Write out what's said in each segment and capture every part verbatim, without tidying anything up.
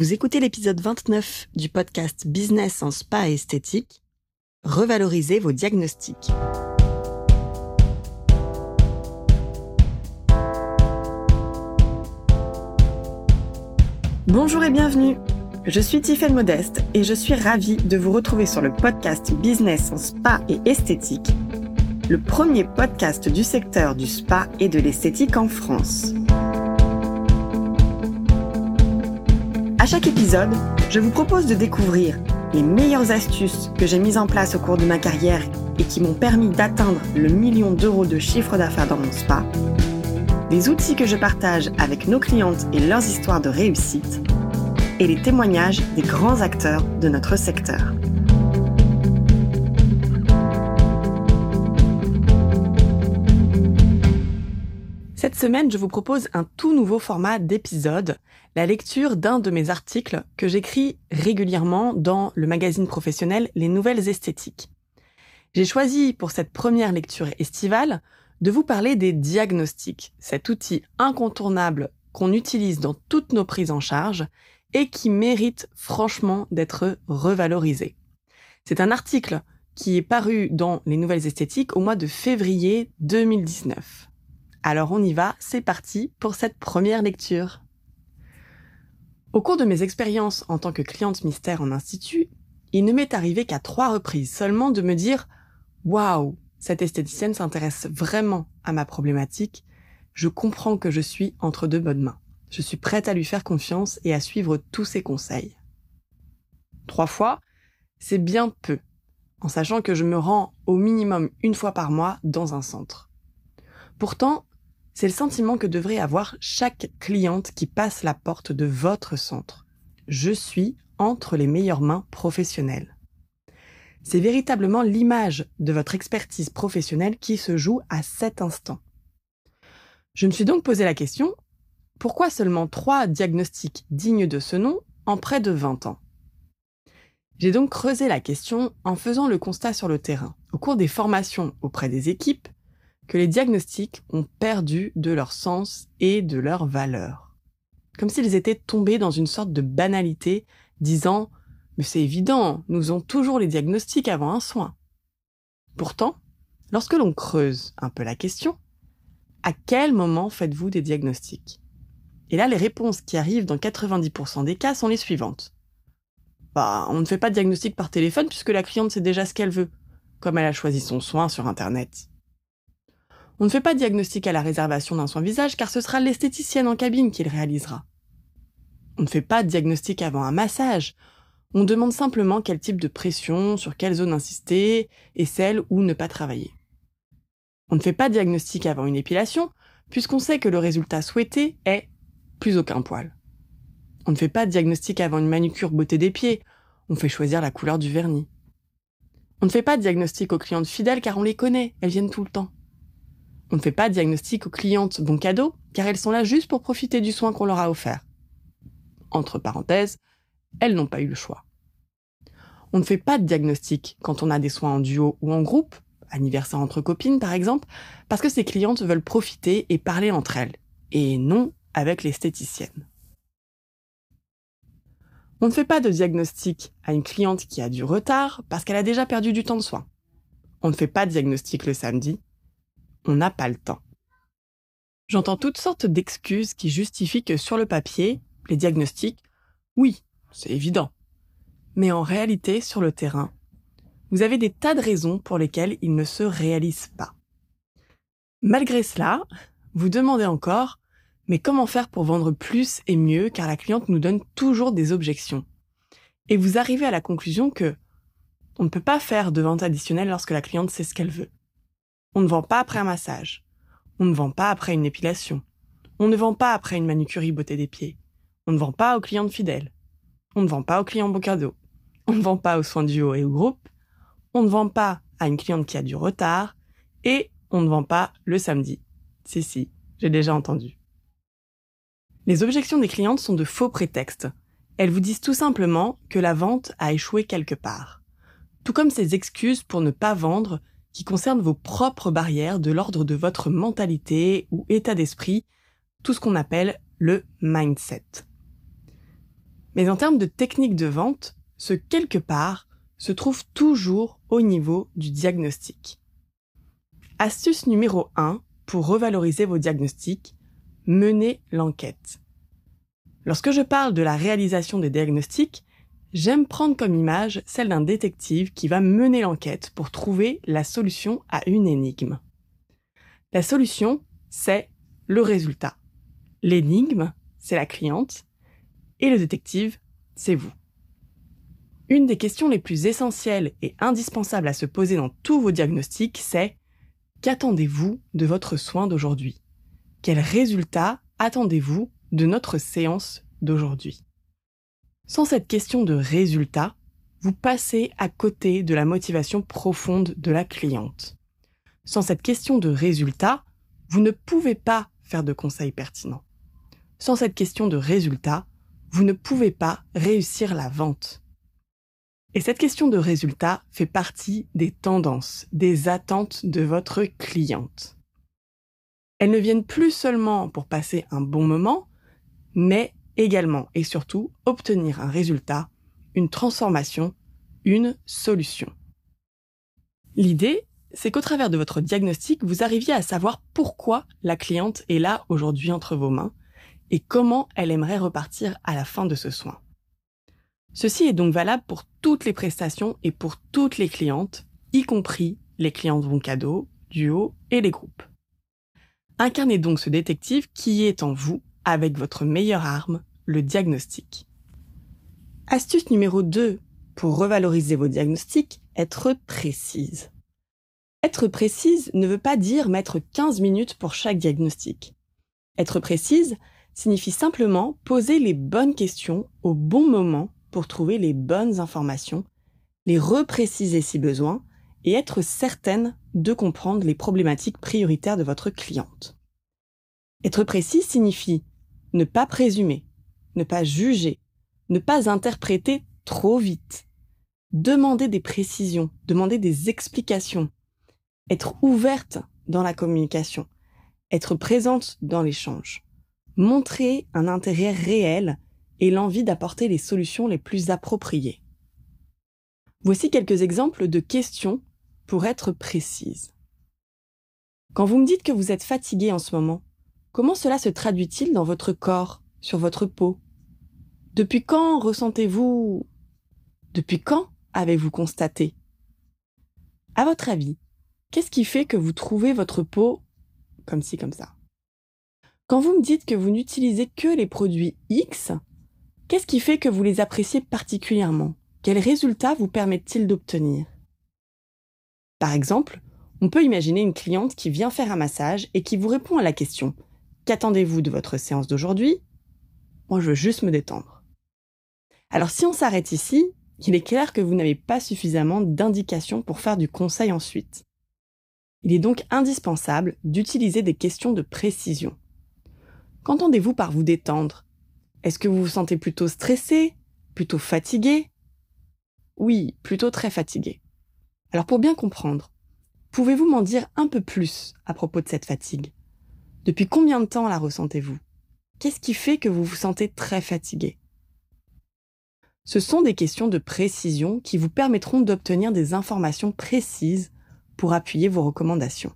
Vous écoutez l'épisode vingt-neuf du podcast Business en Spa et Esthétique. Revalorisez vos diagnostics. Bonjour et bienvenue. Je suis Tiffaine Modeste et je suis ravie de vous retrouver sur le podcast Business en Spa et Esthétique, le premier podcast du secteur du spa et de l'esthétique en France. À chaque épisode, je vous propose de découvrir les meilleures astuces que j'ai mises en place au cours de ma carrière et qui m'ont permis d'atteindre le million d'euros de chiffre d'affaires dans mon spa, des outils que je partage avec nos clientes et leurs histoires de réussite, et les témoignages des grands acteurs de notre secteur. Cette semaine, je vous propose un tout nouveau format d'épisode, la lecture d'un de mes articles que j'écris régulièrement dans le magazine professionnel Les Nouvelles Esthétiques. J'ai choisi pour cette première lecture estivale de vous parler des diagnostics, cet outil incontournable qu'on utilise dans toutes nos prises en charge et qui mérite franchement d'être revalorisé. C'est un article qui est paru dans Les Nouvelles Esthétiques au mois de février deux mille dix-neuf. Alors on y va, c'est parti pour cette première lecture. Au cours de mes expériences en tant que cliente mystère en institut, il ne m'est arrivé qu'à trois reprises seulement de me dire « Waouh, cette esthéticienne s'intéresse vraiment à ma problématique, je comprends que je suis entre deux bonnes mains, je suis prête à lui faire confiance et à suivre tous ses conseils. » Trois fois, c'est bien peu, en sachant que je me rends au minimum une fois par mois dans un centre. Pourtant, c'est le sentiment que devrait avoir chaque cliente qui passe la porte de votre centre. Je suis entre les meilleures mains professionnelles. C'est véritablement l'image de votre expertise professionnelle qui se joue à cet instant. Je me suis donc posé la question, pourquoi seulement trois diagnostics dignes de ce nom en près de vingt ans ? J'ai donc creusé la question en faisant le constat sur le terrain, au cours des formations auprès des équipes, que les diagnostics ont perdu de leur sens et de leur valeur. Comme s'ils étaient tombés dans une sorte de banalité, disant « Mais c'est évident, nous avons toujours les diagnostics avant un soin ». Pourtant, lorsque l'on creuse un peu la question, à quel moment faites-vous des diagnostics ? Et là, les réponses qui arrivent dans quatre-vingt-dix pour cent des cas sont les suivantes. Bah, on ne fait pas de diagnostic par téléphone puisque la cliente sait déjà ce qu'elle veut, comme elle a choisi son soin sur Internet. On ne fait pas de diagnostic à la réservation d'un soin visage car ce sera l'esthéticienne en cabine qui le réalisera. On ne fait pas de diagnostic avant un massage. On demande simplement quel type de pression, sur quelle zone insister et celle où ne pas travailler. On ne fait pas de diagnostic avant une épilation puisqu'on sait que le résultat souhaité est plus aucun poil. On ne fait pas de diagnostic avant une manucure beauté des pieds. On fait choisir la couleur du vernis. On ne fait pas de diagnostic aux clientes fidèles car on les connaît, elles viennent tout le temps. On ne fait pas de diagnostic aux clientes bon cadeau, car elles sont là juste pour profiter du soin qu'on leur a offert. Entre parenthèses, elles n'ont pas eu le choix. On ne fait pas de diagnostic quand on a des soins en duo ou en groupe, anniversaire entre copines par exemple, parce que ces clientes veulent profiter et parler entre elles, et non avec l'esthéticienne. On ne fait pas de diagnostic à une cliente qui a du retard parce qu'elle a déjà perdu du temps de soin. On ne fait pas de diagnostic le samedi. On n'a pas le temps. J'entends toutes sortes d'excuses qui justifient que sur le papier, les diagnostics, oui, c'est évident. Mais en réalité, sur le terrain, vous avez des tas de raisons pour lesquelles ils ne se réalisent pas. Malgré cela, vous demandez encore, mais comment faire pour vendre plus et mieux car la cliente nous donne toujours des objections. Et vous arrivez à la conclusion que on ne peut pas faire de vente additionnelle lorsque la cliente sait ce qu'elle veut. On ne vend pas après un massage. On ne vend pas après une épilation. On ne vend pas après une manucurie beauté des pieds. On ne vend pas aux clientes fidèles. On ne vend pas aux clients beaux cadeaux. On ne vend pas aux soins duo et au groupe. On ne vend pas à une cliente qui a du retard. Et on ne vend pas le samedi. Si, si, j'ai déjà entendu. Les objections des clientes sont de faux prétextes. Elles vous disent tout simplement que la vente a échoué quelque part. Tout comme ces excuses pour ne pas vendre qui concerne vos propres barrières de l'ordre de votre mentalité ou état d'esprit, tout ce qu'on appelle le mindset. Mais en termes de technique de vente, ce quelque part se trouve toujours au niveau du diagnostic. Astuce numéro un pour revaloriser vos diagnostics, menez l'enquête. Lorsque je parle de la réalisation des diagnostics, j'aime prendre comme image celle d'un détective qui va mener l'enquête pour trouver la solution à une énigme. La solution, c'est le résultat. L'énigme, c'est la cliente, et le détective, c'est vous. Une des questions les plus essentielles et indispensables à se poser dans tous vos diagnostics, c'est « Qu'attendez-vous de votre soin d'aujourd'hui ? Quel résultat attendez-vous de notre séance d'aujourd'hui ?» Sans cette question de résultat, vous passez à côté de la motivation profonde de la cliente. Sans cette question de résultat, vous ne pouvez pas faire de conseils pertinents. Sans cette question de résultat, vous ne pouvez pas réussir la vente. Et cette question de résultat fait partie des tendances, des attentes de votre cliente. Elles ne viennent plus seulement pour passer un bon moment, mais également et surtout obtenir un résultat, une transformation, une solution. L'idée, c'est qu'au travers de votre diagnostic, vous arriviez à savoir pourquoi la cliente est là aujourd'hui entre vos mains et comment elle aimerait repartir à la fin de ce soin. Ceci est donc valable pour toutes les prestations et pour toutes les clientes, y compris les clientes bons cadeaux, duos et les groupes. Incarnez donc ce détective qui est en vous avec votre meilleure arme, le diagnostic. Astuce numéro deux pour revaloriser vos diagnostics, être précise. Être précise ne veut pas dire mettre quinze minutes pour chaque diagnostic. Être précise signifie simplement poser les bonnes questions au bon moment pour trouver les bonnes informations, les repréciser si besoin et être certaine de comprendre les problématiques prioritaires de votre cliente. Être précise signifie ne pas présumer, ne pas juger, ne pas interpréter trop vite, demander des précisions, demander des explications, être ouverte dans la communication, être présente dans l'échange, montrer un intérêt réel et l'envie d'apporter les solutions les plus appropriées. Voici quelques exemples de questions pour être précise. Quand vous me dites que vous êtes fatigué en ce moment, comment cela se traduit-il dans votre corps, sur votre peau ? Depuis quand ressentez-vous ? Depuis quand avez-vous constaté ? À votre avis, qu'est-ce qui fait que vous trouvez votre peau comme ci, comme ça ? Quand vous me dites que vous n'utilisez que les produits X, qu'est-ce qui fait que vous les appréciez particulièrement ? Quels résultats vous permettent-ils d'obtenir ? Par exemple, on peut imaginer une cliente qui vient faire un massage et qui vous répond à la question « Qu'attendez-vous de votre séance d'aujourd'hui ?»« Moi, je veux juste me détendre. » Alors si on s'arrête ici, il est clair que vous n'avez pas suffisamment d'indications pour faire du conseil ensuite. Il est donc indispensable d'utiliser des questions de précision. Qu'entendez-vous par vous détendre ? Est-ce que vous vous sentez plutôt stressé ? Plutôt fatigué ? Oui, plutôt très fatigué. Alors pour bien comprendre, pouvez-vous m'en dire un peu plus à propos de cette fatigue ? Depuis combien de temps la ressentez-vous ? Qu'est-ce qui fait que vous vous sentez très fatigué ? Ce sont des questions de précision qui vous permettront d'obtenir des informations précises pour appuyer vos recommandations.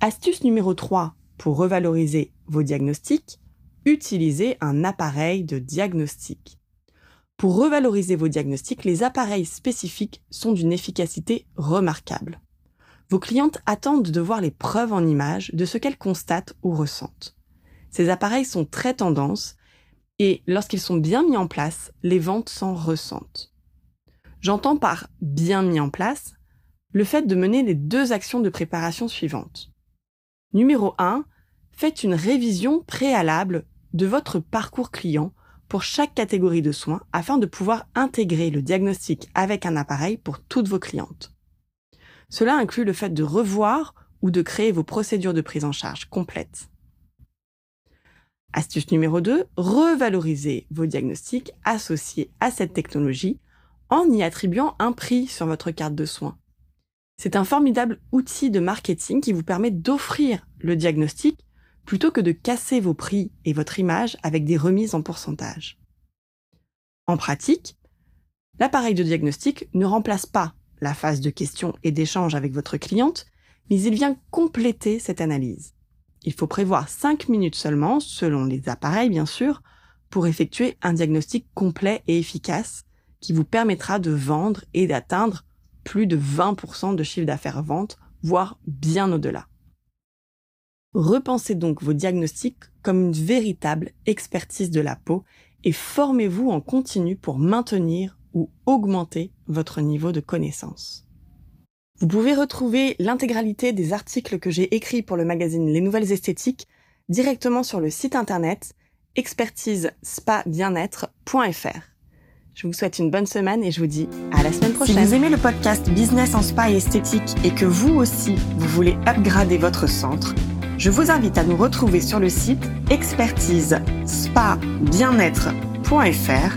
Astuce numéro trois pour revaloriser vos diagnostics, utilisez un appareil de diagnostic. Pour revaloriser vos diagnostics, les appareils spécifiques sont d'une efficacité remarquable. Vos clientes attendent de voir les preuves en images de ce qu'elles constatent ou ressentent. Ces appareils sont très tendance et lorsqu'ils sont bien mis en place, les ventes s'en ressentent. J'entends par « bien mis en place » le fait de mener les deux actions de préparation suivantes. Numéro un, faites une révision préalable de votre parcours client pour chaque catégorie de soins afin de pouvoir intégrer le diagnostic avec un appareil pour toutes vos clientes. Cela inclut le fait de revoir ou de créer vos procédures de prise en charge complètes. Astuce numéro deux, revalorisez vos diagnostics associés à cette technologie en y attribuant un prix sur votre carte de soins. C'est un formidable outil de marketing qui vous permet d'offrir le diagnostic plutôt que de casser vos prix et votre image avec des remises en pourcentage. En pratique, l'appareil de diagnostic ne remplace pas la phase de questions et d'échanges avec votre cliente, mais il vient compléter cette analyse. Il faut prévoir cinq minutes seulement, selon les appareils bien sûr, pour effectuer un diagnostic complet et efficace qui vous permettra de vendre et d'atteindre plus de vingt pour cent de chiffre d'affaires vente, voire bien au-delà. Repensez donc vos diagnostics comme une véritable expertise de la peau et formez-vous en continu pour maintenir ou augmenter votre niveau de connaissance. Vous pouvez retrouver l'intégralité des articles que j'ai écrits pour le magazine Les Nouvelles Esthétiques directement sur le site internet expertise tiret spa tiret bien tiret être point f r. Je vous souhaite une bonne semaine et je vous dis à la semaine prochaine. Si vous aimez le podcast Business en Spa et Esthétique et que vous aussi, vous voulez upgrader votre centre, je vous invite à nous retrouver sur le site expertise tiret spa tiret bien tiret être point f r.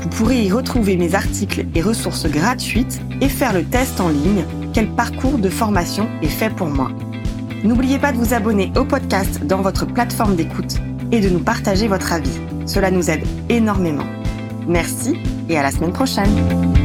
Vous pourrez y retrouver mes articles et ressources gratuites et faire le test en ligne « Quel parcours de formation est fait pour moi ?». N'oubliez pas de vous abonner au podcast dans votre plateforme d'écoute et de nous partager votre avis. Cela nous aide énormément. Merci et à la semaine prochaine.